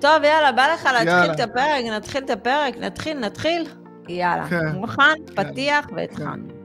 טוב, יאללה, בא לך להתחיל את הפרק, נתחיל. יאללה, מוכן, פתיח והתחלנו.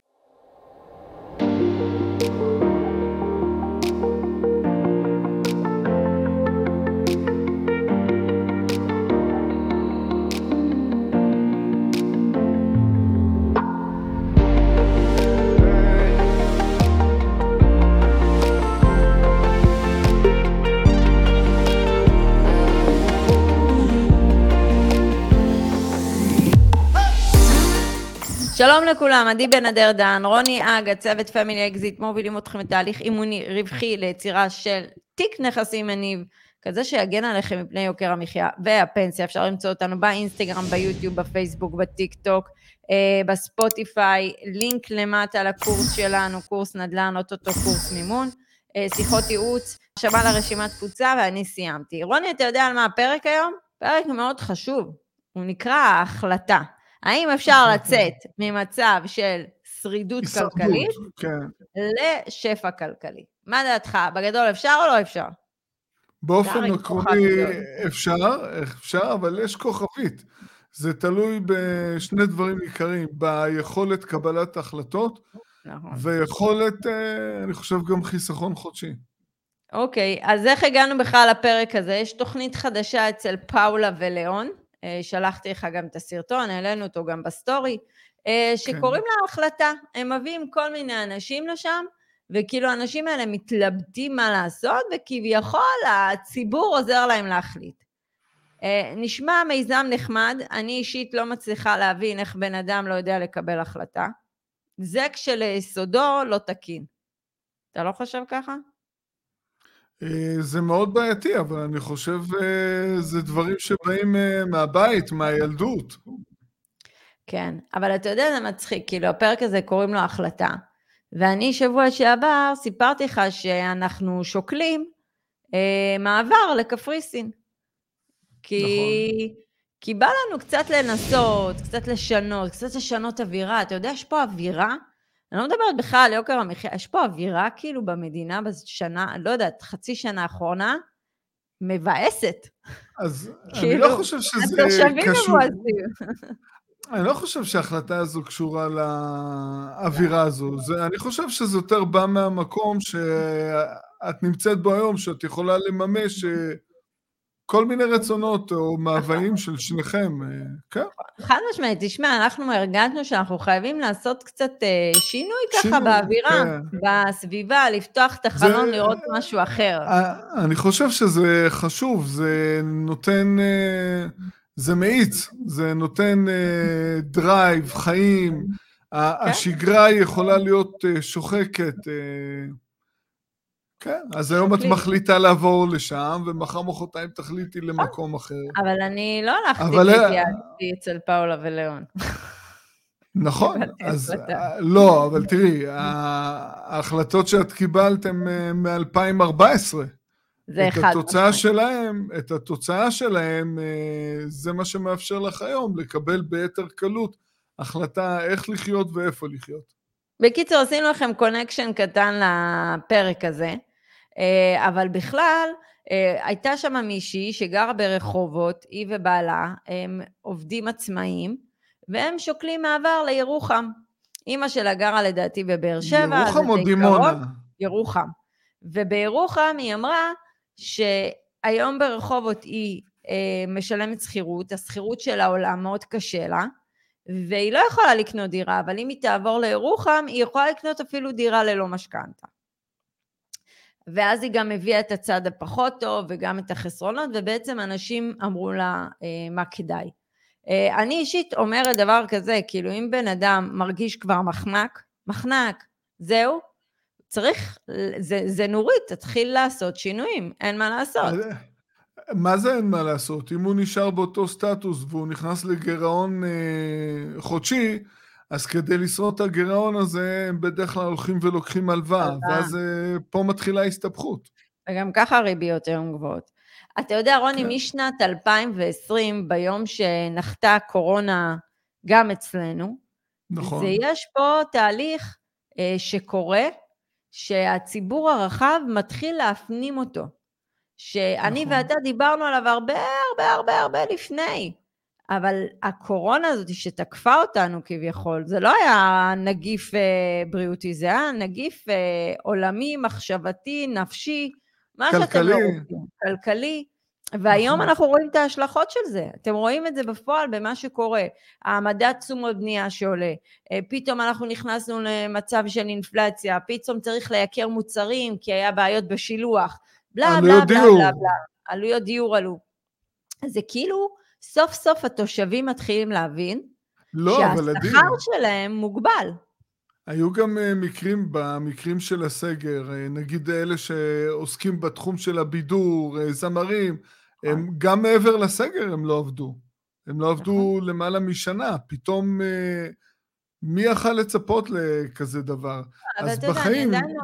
שלום לכולם, עדי בן אדר דן, רוני אג, הצוות פמילי אקזיט, מובילים אתכם לתהליך אימוני רווחי ליצירה של תיק נכסים מניב, כזה שיגן עליכם מפני יוקר המחיה והפנסיה. אפשר למצוא אותנו באינסטגרם, ביוטיוב, בפייסבוק, בטיק טוק, בספוטיפיי, לינק למטה לקורס שלנו, קורס נדל"ן, אותו קורס מימון, שיחות ייעוץ, שמה לרשימת תפוצה ואני סיימתי. רוני, אתה יודע על מה הפרק היום? פרק מאוד חשוב, הוא נקרא ההחלטה. האם אפשר לצאת ממצב של שרידות כלכלית לשפע כלכלי? מה דעתך? בגדול אפשר או לא אפשר? באופן עקרוני אפשר, אבל יש כוכבית. זה תלוי בשני דברים עיקריים, ביכולת קבלת החלטות, ויכולת, אני חושב, גם חיסכון חודשי. אוקיי, אז איך הגענו בכלל לפרק הזה? יש תוכנית חדשה אצל פאולה ולאון, שלחתי לך גם את הסרטון, העלינו אותו גם בסטורי, שקוראים לה החלטה. הם מביאים כל מיני אנשים לשם, וכאילו האנשים האלה מתלבטים מה לעשות, וכביכול הציבור עוזר להם להחליט. נשמע מיזם נחמד, אני אישית לא מצליחה להבין איך בן אדם לא יודע לקבל החלטה. זה כשליסודו לא תקין. אתה לא חושב ככה? זה מאוד בעייתי, אבל אני חושב זה דברים שבאים מהבית, מהילדות. כן, אבל אתה יודע, זה מצחיק, כאילו הפרק הזה קוראים לו החלטה, ואני שבוע שעבר סיפרתי לך שאנחנו שוקלים מעבר לקפריסין, כי בא לנו קצת לנסות, קצת לשנות אווירה. אתה יודע, יש פה אווירה, אני לא מדברת בכלל על יוקר המחיה, יש פה אווירה כאילו במדינה בשנה, לא יודעת, חצי שנה האחרונה, מבאסת. אז כאילו, אני לא חושב שזה קשור. אני לא חושב שההחלטה הזו קשורה לאווירה הזו. אני חושב שזה יותר בא מהמקום שאת נמצאת בו היום, שאת יכולה לממש כל מיני רצונות או מאוויים של שניכם, כן? חד משמעית, תשמע, אנחנו הרגשנו שאנחנו חייבים לעשות קצת שינוי ככה באווירה, בסביבה, לפתוח את החלון, לראות משהו אחר. אני חושב שזה חשוב, זה נותן, זה מאיץ, זה נותן דרייב, חיים, השגרה יכולה להיות שוחקת, כן, אז היום את מחליטה לעבור לשם, ומחר מוחרתיים תחליטי למקום אחר. אבל אני לא הלכתי להתייעצתי אצל פאולה ולאון. נכון, אז לא, אבל תראי, ההחלטות שאת קיבלתם מ-2014, את התוצאה שלהם, זה מה שמאפשר לך היום, לקבל ביתר קלות החלטה איך לחיות ואיפה לחיות. בקיצור, עשינו לכם קונקשן קטן לפרק הזה, אבל בכלל, הייתה שם מישהי שגרה ברחובות, היא ובעלה, הם עובדים עצמאיים, והם שוקלים מעבר לירוחם. אמא שלה גרה לדעתי בבאר שבע. ירוחם או דימונה? ירוחם. ובירוחם היא אמרה שהיום ברחובות היא משלמת שכירות, השכירות של העולם מאוד קשה לה, והיא לא יכולה לקנות דירה, אבל אם היא תעבור לירוחם, היא יכולה לקנות אפילו דירה ללא משכנתה. ואז היא גם הביאה את הצד הפחות טוב, וגם את החסרונות, ובעצם אנשים אמרו לה, מה כדאי. אני אישית אומרת דבר כזה, כאילו אם בן אדם מרגיש כבר מחנק, זהו, צריך, זה נורית, תתחיל לעשות שינויים, אין מה לעשות. מה זה אין מה לעשות? אם הוא נשאר באותו סטטוס והוא נכנס לגירעון חודשי, אז כדי לשרוד את הגירעון הזה, הם בדרך כלל הולכים ולוקחים הלוואה, ואז פה מתחילה ההסתבכות. וגם ככה הריביות היום גבוהות. אתה יודע, רוני, משנת 2020, ביום שנחתה קורונה גם אצלנו, נכון. זה יש פה תהליך שקורה, שהציבור הרחב מתחיל להפנים אותו. שאני ואתה דיברנו עליו הרבה הרבה הרבה הרבה לפני, אבל הקורונה הזאת שתקפה אותנו כביכול, זה לא היה נגיף בריאותי, זה היה נגיף עולמי, מחשבתי, נפשי, מה שאתם לא רואים, כלכלי, והיום אנחנו רואים את ההשלכות של זה, אתם רואים את זה בפועל במה שקורה, העמדת תשומות בנייה שעולה, פתאום אנחנו נכנסנו למצב של אינפלציה, פתאום צריך לייקר מוצרים, כי היה בעיות בשילוח, בלה בלה בלה בלה בלה, עלויות דיור עלו, זה כאילו סוף סוף התושבים מתחילים להבין, שהשכר שלהם מוגבל. היו גם מקרים, במקרים של הסגר, נגיד אלה שעוסקים בתחום של הבידור, זמרים, הם גם מעבר לסגר הם לא עבדו. הם לא עבדו למעלה משנה, פתאום מי יכל לצפות לכזה דבר? אז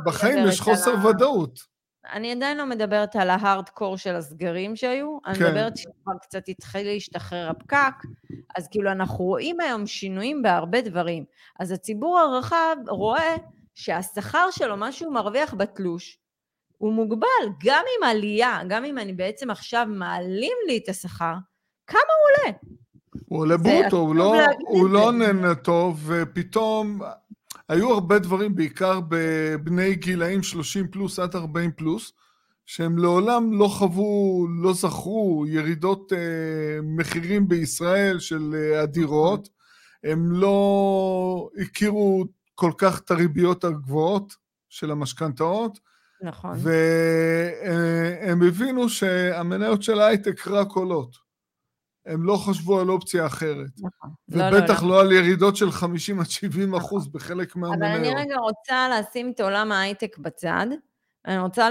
בחיים יש חוסר ודאות. אני עדיין לא מדברת על ההארדקור של הסגרים שהיו, אני מדברת שכבר קצת התחיל להשתחרר הפקק, אז כאילו אנחנו רואים היום שינויים בהרבה דברים, אז הציבור הרחב רואה שהשכר שלו, מה שהוא מרוויח בתלוש, הוא מוגבל, גם עם עלייה, גם אם אני בעצם עכשיו מעלים לי את השכר, כמה הוא עולה? הוא עולה ברוטו, הוא לא נהנה טוב, ופתאום... היו הרבה דברים, בעיקר בבני גילאים 30 פלוס עד 40 פלוס, שהם לעולם לא חוו, לא זכרו ירידות מחירים בישראל של הדירות, הם לא הכירו כל כך את הריביות הגבוהות של המשכנתאות, נכון. והם הבינו שהמניות של ההייטק רק עולות. הם לא חשבו על אופציה אחרת, ובטח לא על ירידות של 50-70% בחלק מהמניות. אבל אני רגע רוצה לשים את עולם ההייטק בצד, אני רוצה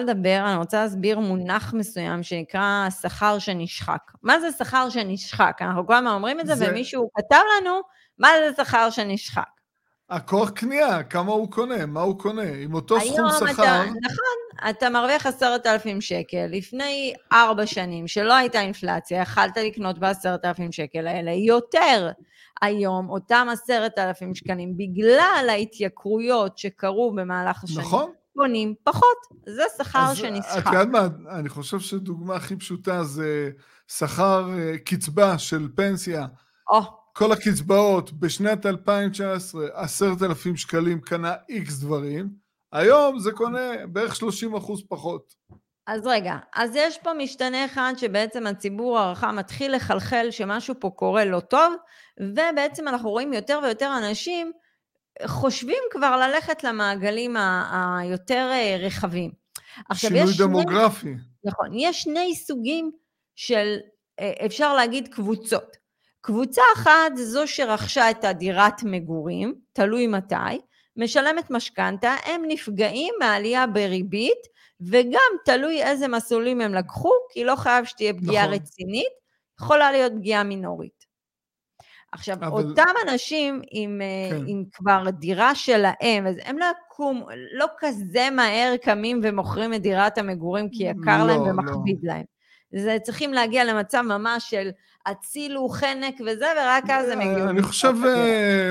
להסביר מונח מסוים שנקרא שכר שנשחק. מה זה שכר שנשחק? אנחנו כל הזמן אומרים את זה, ומישהו כתב לנו, מה זה שכר שנשחק? הכוח קנייה, כמה הוא קונה, מה הוא קונה, עם אותו סכום שכר. נכון, אתה מרוויח 10,000 שקל, לפני 4 שנים, שלא הייתה אינפלציה, יכלת לקנות ב10,000 שקל האלה, יותר היום, אותם 10,000 שקלים, בגלל ההתייקרויות שקרו במהלך השנים, נכון. קונים פחות, זה שכר שנשחק. את יודעת מה, אני חושב שדוגמה הכי פשוטה, זה שכר קצבה של פנסיה. כל הקצבאות בשנת 2019, 10,000 שקלים קנה X דברים, היום זה קונה בערך 30% פחות. אז רגע, אז יש פה משתנה אחד שבעצם הציבור הרחב מתחיל לחלחל שמשהו פה קורה לא טוב, ובעצם אנחנו רואים יותר ויותר אנשים חושבים כבר ללכת למעגלים היותר רחבים. שינוי דמוגרפי. נכון, יש שני סוגים של, אפשר להגיד קבוצות. קבוצה אחת זו שרכשה את הדירת מגורים, תלוי מתי, משלמת משכנתה, הם נפגעים מעלייה בריבית, וגם תלוי איזה מסלולים הם לקחו, כי לא חייב שתהיה פגיעה רצינית, יכולה להיות פגיעה מינורית. עכשיו, אותם אנשים עם כבר דירה שלהם, אז הם לא כזה מהר קמים ומוכרים את דירת המגורים, כי יקר להם ומכביד להם. זה צריכים להגיע למצב ממש של הצילו, חנק וזה, ורק אז הם הגיעו. אני חושב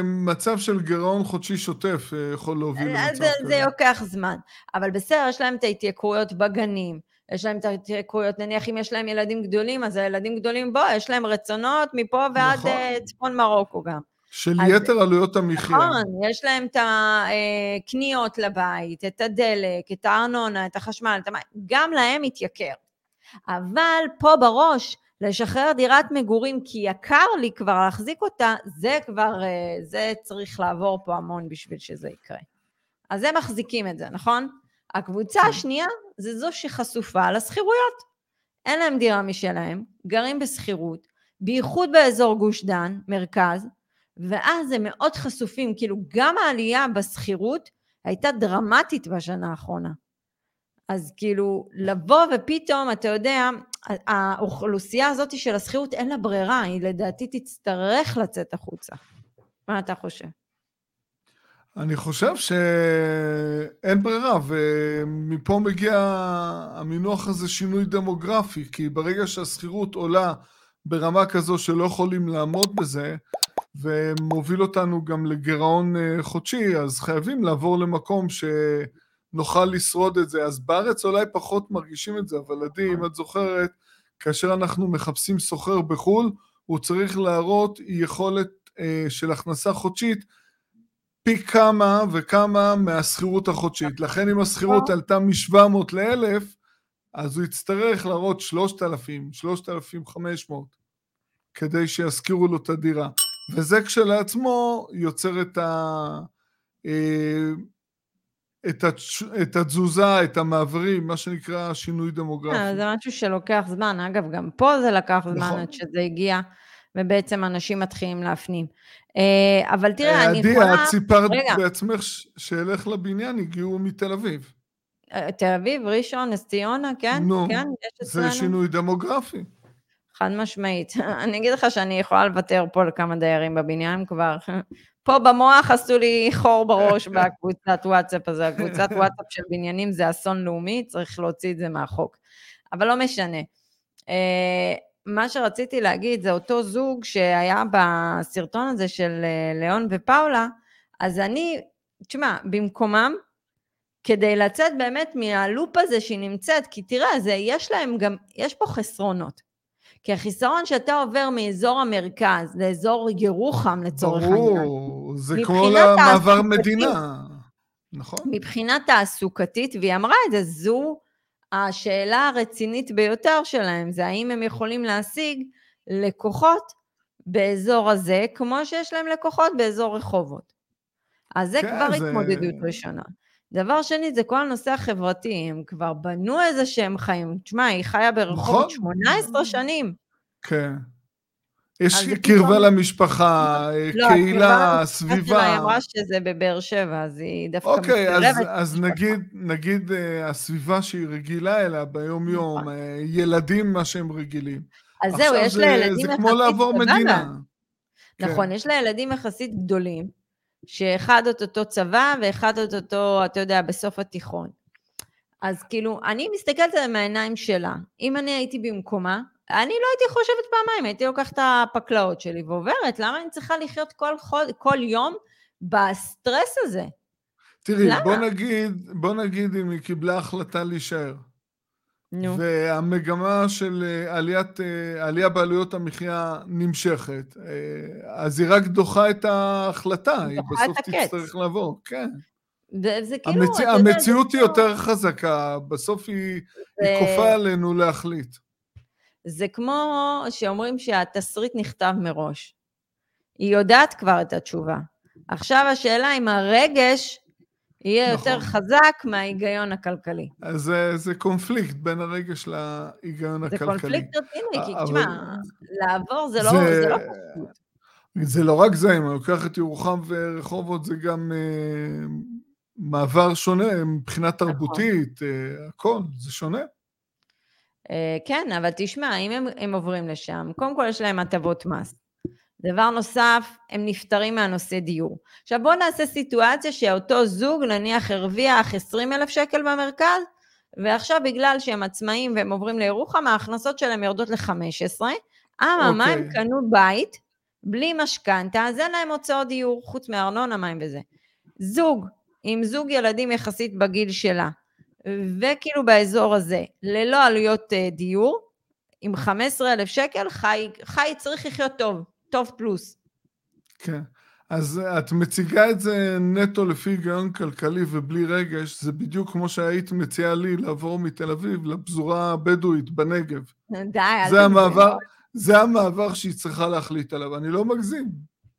מצב של גירעון חודשי שוטף יכול להוביל למצב כזה. זה יוקח זמן, אבל בסדר, יש להם את ההתייקרויות בגנים, יש להם את ההתייקרויות, נניח אם יש להם ילדים גדולים, אז הילדים גדולים בו, יש להם רצונות מפה ועד צפון מרוקו גם. של יתר עלויות המחיה. נכון, יש להם את הקניות לבית, את הדלק, את הארנונה, את החשמל, גם להם התייקר. אבל פה בראש, לשחרר דירת מגורים, כי יקר לי כבר להחזיק אותה, זה צריך לעבור פה המון בשביל שזה יקרה. אז הם מחזיקים את זה, נכון? הקבוצה השנייה, זה זו שחשופה לסחירויות. אין להם דירה משלהם, גרים בסחירות, בייחוד באזור גוש דן, מרכז, ואז הם מאוד חשופים, כאילו גם העלייה בסחירות, הייתה דרמטית בשנה האחרונה. אז כאילו, לבוא ופתאום, אתה יודע, האוכלוסייה הזאת של הסחירות אין לה ברירה, היא לדעתי תצטרך לצאת החוצה. מה אתה חושב? אני חושב שאין ברירה, ומפה מגיע המינוח הזה שינוי דמוגרפי, כי ברגע שהסחירות עולה ברמה כזו שלא יכולים לעמוד בזה, ומוביל אותנו גם לגירעון חודשי, אז חייבים לעבור למקום נוכל לשרוד את זה. אז בארץ אולי פחות מרגישים את זה, אבל עדי, אם את זוכרת, כאשר אנחנו מחפשים סוחר בחול, הוא צריך להראות יכולת של הכנסה חודשית, פי כמה וכמה מהסחירות החודשית. לכן אם הסחירות עלתה מ-700 ל-1,000, אז הוא יצטרך להראות 3,000, 3,500, כדי שיזכירו לו את הדירה. וזה כשלעצמו יוצר את התזוזה, את המעברים, מה שנקרא שינוי דמוגרפי. זה משהו שלוקח זמן, אגב גם פה זה לקח זמן עד שזה הגיע, ובעצם אנשים מתחילים להפנים. אבל תראה, אני יכולה... עדי, את סיפרת בעצמך שהלך לבניין, הגיעו מתל אביב. תל אביב, ראשון, ציונה, כן? נו, זה שינוי דמוגרפי. חד משמעית. אני אגיד לך שאני יכולה לוותר פה לכמה דיירים בבניין כבר. פה במוח עשו לי חור בראש בקבוצת וואטסאפ הזה. הקבוצת וואטסאפ של בניינים זה אסון לאומי, צריך להוציא את זה מהחוק. אבל לא משנה. מה שרציתי להגיד זה אותו זוג שהיה בסרטון הזה של ליאון ופאולה, אז אני, תשמע, במקומם, כדי לצאת באמת מהלופ הזה שהיא נמצאת, כי תראה, זה, יש להם גם, יש פה חסרונות. כי החיסרון שאתה עובר מאזור המרכז, לאזור ירוחם לצורך העניין. ברור, זה כל המעבר מדינה. נכון. מבחינה תעסוקתית, והיא אמרה את זה, זו השאלה הרצינית ביותר שלהם, זה האם הם יכולים להשיג לקוחות באזור הזה, כמו שיש להם לקוחות באזור רחובות. אז זה כבר התמודדות ראשונה. דבר שני, זה כל הנושא החברתי, הם כבר בנו איזה שהם חיים, תשמע, היא חיה ברחוב 18 שנים. כן. יש קרבה למשפחה, קהילה, סביבה. היא אמרה שזה בבאר שבע, אז היא דווקא מתקרבת. אוקיי, אז נגיד הסביבה שהיא רגילה אליה ביום-יום, ילדים מה שהם רגילים. אז זהו, יש לה ילדים יחסית. זה כמו לעבור מדינה. נכון, יש לה ילדים יחסית גדולים. שאחד את אותו צבא, ואחד את אותו, אתה יודע, בסוף התיכון. אז כאילו, אני מסתכלת על העיניים שלה. אם אני הייתי במקומה, אני לא הייתי חושבת פעמיים, הייתי לוקחת את הפקלאות שלי ועוברת. למה אני צריכה לחיות כל יום בסטרס הזה? תראי, בוא נגיד אם היא קיבלה החלטה להישאר. והמגמה של עלייה בעלויות המחיה נמשכת, אז היא רק דוחה את ההחלטה, היא בסוף תצטרך לעבור, כן. המציאות היא יותר חזקה, בסוף היא כופה עלינו להחליט. זה כמו שאומרים שהתסריט נכתב מראש, היא יודעת כבר את התשובה. עכשיו השאלה אם הרגש יהיה יותר חזק מההיגיון הכלכלי. אז זה קונפליקט בין הרגש להיגיון הכלכלי. זה קונפליקט רציני, כי תשמע, לעבור זה לא פשוט. זה לא רק זה, אם אני לוקח את ירוחם ורחובות, זה גם מעבר שונה, מבחינה תרבותית, הכל, זה שונה. כן, אבל תשמע, אם הם עוברים לשם, קודם כל יש להם הטבות מס. דבר נוסף, הם נפטרים מהנושא דיור. עכשיו בואו נעשה סיטואציה שאותו זוג נניח הרוויח 20,000 שקל במרכז, ועכשיו בגלל שהם עצמאים והם עוברים לירוחם, ההכנסות שלהם יורדות ל-15, אמא, הם קנו בית, בלי משכנתה, אז אין להם הוצאות דיור, חוץ מארנונה, מים וזה. זוג, עם זוג ילדים יחסית בגיל שלה, וכאילו באזור הזה, ללא עלויות דיור, עם 15,000 שקל, חי צריך לחיות טוב. טוב פלוס. כן, אז את מציגה את זה נטו לפי היגיון כלכלי ובלי רגש, זה בדיוק כמו שהיית מציעה לי לעבור מתל אביב לפזורה הבדואית בנגב. זה המעבר שהיא צריכה להחליט עליו, אני לא מגזים.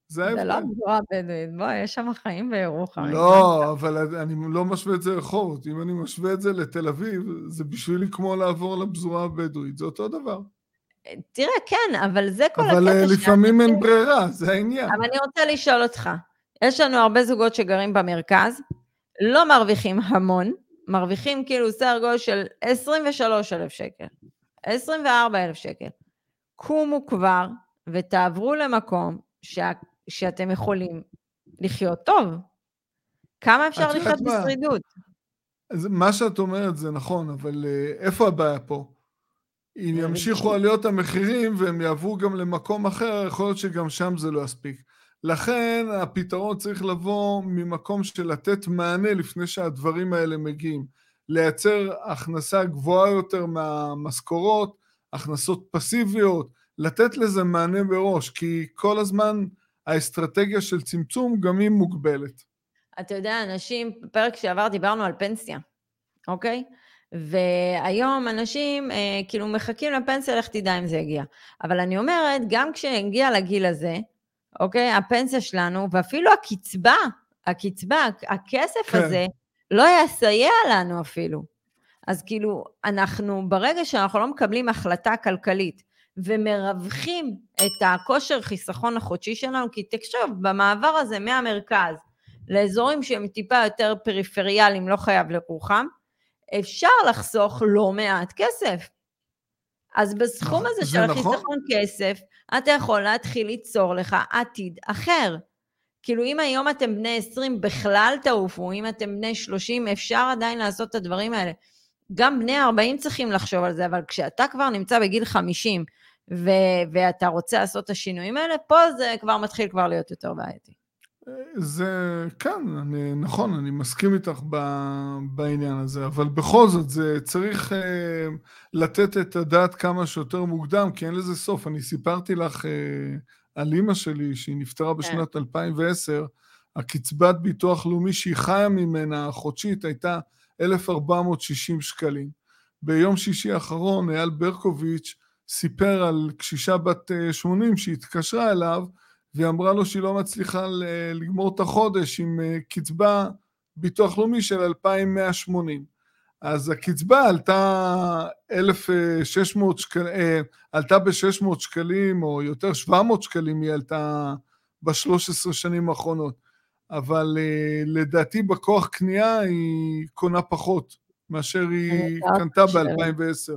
זה לא פזורה הבדואית, בוא, יש שם חיים בירוחם. לא, אבל אני לא משווה את זה לרחובות, אם אני משווה את זה לתל אביב, זה בשבילי כמו לעבור לפזורה הבדואית, זה אותו דבר. תראה, כן, אבל זה כל הקטע. אבל לפעמים אין ברירה, זה העניין. אבל אני רוצה לשאול אותך, יש לנו הרבה זוגות שגרים במרכז, לא מרוויחים המון, מרוויחים כאילו סער גול של 23,000 שקל, 24,000 שקל. קומו כבר ותעברו למקום שאתם יכולים לחיות טוב. כמה אפשר לחיות בשרידות? מה שאת אומרת זה נכון, אבל איפה הבעיה פה? אם ימשיכו עליות המחירים והם יעברו גם למקום אחר, יכול להיות שגם שם זה לא יספיק. לכן הפתרון צריך לבוא ממקום של לתת מענה לפני שהדברים האלה מגיעים, לייצר הכנסה גבוהה יותר מהמשכורות, הכנסות פסיביות, לתת לזה מענה בראש, כי כל הזמן האסטרטגיה של צמצום גם היא מוגבלת. אתה יודע, אנשים, פרק שעבר דיברנו על פנסיה, אוקיי? והיום אנשים כאילו מחכים לפנסיה, לך תדע אם זה יגיע. אבל אני אומרת, גם כשהגיע לגיל הזה, אוקיי, הפנסיה שלנו, ואפילו הקצבה, הכסף הזה, לא יסייע לנו אפילו. אז כאילו, אנחנו, ברגע שאנחנו לא מקבלים החלטה כלכלית, ומרווחים את הכושר חיסכון החודשי שלנו, כי תקשוב, במעבר הזה מהמרכז, לאזורים שהם טיפה יותר פריפריאליים, לא חייב לרוחם, אפשר לחסוך לא מעט כסף. אז בסכום הזה של החיסכון כסף, אתה יכול להתחיל ליצור לך עתיד אחר. כאילו אם היום אתם בני 20 בכלל תעופו, אם אתם בני 30 אפשר עדיין לעשות את הדברים האלה. גם בני 40 צריכים לחשוב על זה, אבל כשאתה כבר נמצא בגיל 50, ואתה רוצה לעשות את השינויים האלה, פה זה כבר מתחיל כבר להיות יותר בעייתי. זה כן, נכון, אני מסכים איתך בעניין הזה, אבל בכל זאת זה צריך לתת את הדעת כמה שיותר מוקדם, כי אין לזה סוף. אני סיפרתי לך על אמא שלי שהיא נפטרה בשנת 2010, הקצבת ביטוח לאומי שהיא חיה ממנה החודשית הייתה 1460 שקלים. ביום שישי האחרון יעל ברקוביץ' סיפר על קשישה בת 80 שהתקשרה אליו, והיא אמרה לו שהיא לא מצליחה לגמור את החודש עם קצבה ביטוח לאומי של 2180. אז הקצבה עלתה, עלתה ב-600 שקלים, או יותר 700 שקלים היא עלתה ב-13 שנים האחרונות. אבל לדעתי בכוח קנייה היא קונה פחות, מאשר היא קנתה ב-2010.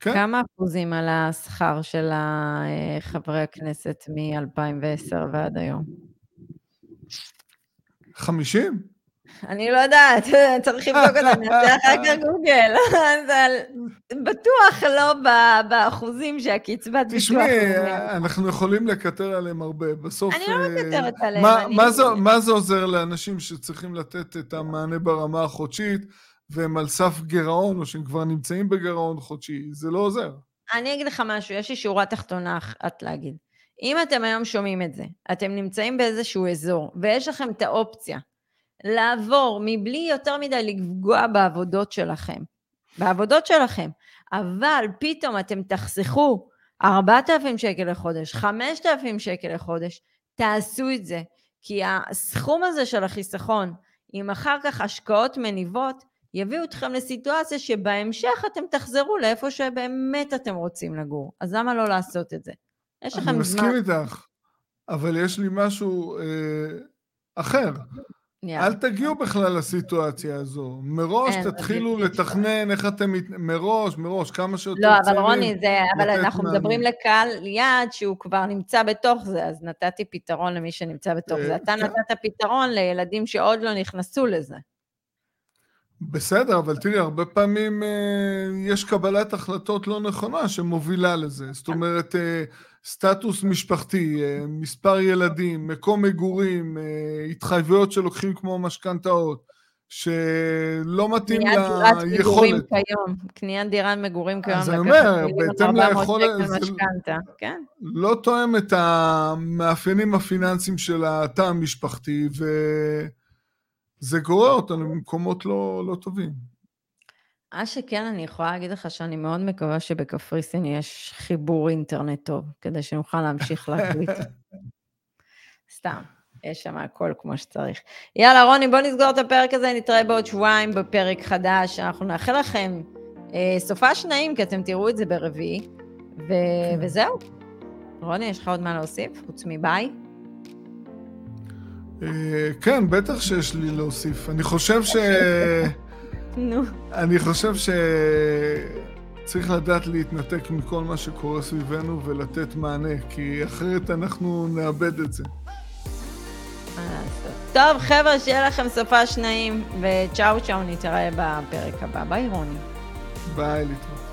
כן? כמה אחוזים על השכר של חברי הכנסת מ-2010 ועד היום? 50? אני לא יודעת, צריך לבדוק אותם, נעשה אחר כך גוגל, אבל בטוח לא באחוזים שהקצבת ביטוח. תשמעי, אנחנו יכולים לקטר עליהם הרבה, בסוף... אני לא מקטרת עליהם. מה זה עוזר לאנשים שצריכים לתת את המענה ברמה החודשית, והם על סף גירעון, או שהם כבר נמצאים בגירעון חודשי, זה לא עוזר. אני אגיד לך משהו, יש לי שורה תחתונה את להגיד. אם אתם היום שומעים את זה, אתם נמצאים באיזשהו אזור, ויש לכם את האופציה לעבור מבלי יותר מדי לפגוע בעבודות שלכם, אבל פתאום אתם תחסכו 4,000 שקל לחודש, 5,000 שקל לחודש, תעשו את זה, כי הסכום הזה של החיסכון, אם אחר כך השקעות מניבות, יביאו אתכם לסיטואציה שבהמשך אתם תחזרו לאיפה שבאמת אתם רוצים לגור. אז למה לא לעשות את זה? יש לכם זמן. אני מסכים איתך, אבל יש לי משהו אחר. אל תגיעו בכלל לסיטואציה הזו. מראש תתחילו לתכנן איך אתם... מראש, כמה שיותר... לא, אבל רוני, אבל אנחנו מדברים לקהל יעד שהוא כבר נמצא בתוך זה, אז נתתי פתרון למי שנמצא בתוך זה. אתה נתת פתרון לילדים שעוד לא נכנסו לזה. בסדר, אבל תראי, הרבה פעמים יש קבלת החלטות לא נכונה שמובילה לזה. זאת אומרת, סטטוס משפחתי, מספר ילדים, מקום מגורים, התחייבויות שלוקחים כמו משכנתאות, שלא מתאים ליכולת. קניית דירת מגורים כיום. אז אני אומר, בהתאם ליכולת, לא תואם את המאפיינים הפיננסיים של התא המשפחתי, זה גורע אותנו במקומות לא טובים. שכן, אני יכולה להגיד לך שאני מאוד מקווה שבקפריסין יש חיבור אינטרנט טוב, כדי שנוכל להמשיך להקליט. סתם, יש שם הכל כמו שצריך. יאללה רוני, בוא נסגור את הפרק הזה, נתראה בעוד שבועיים בפרק חדש, אנחנו נאחל לכם סופה שניים, כי אתם תראו את זה ברביעי, וזהו. רוני, יש לך עוד מה להוסיף? חוץ מביי? כן, בטח שיש לי להוסיף. אני חושב שצריך לדעת להתנתק מכל מה שקורה סביבנו ולתת מענה, כי אחרת אנחנו נאבד את זה. טוב, חבר'ה, שיהיה לכם סופה שניים, וצ'או צ'או, נתראה בפרק הבא. ביי רוני. ביי, להתראות.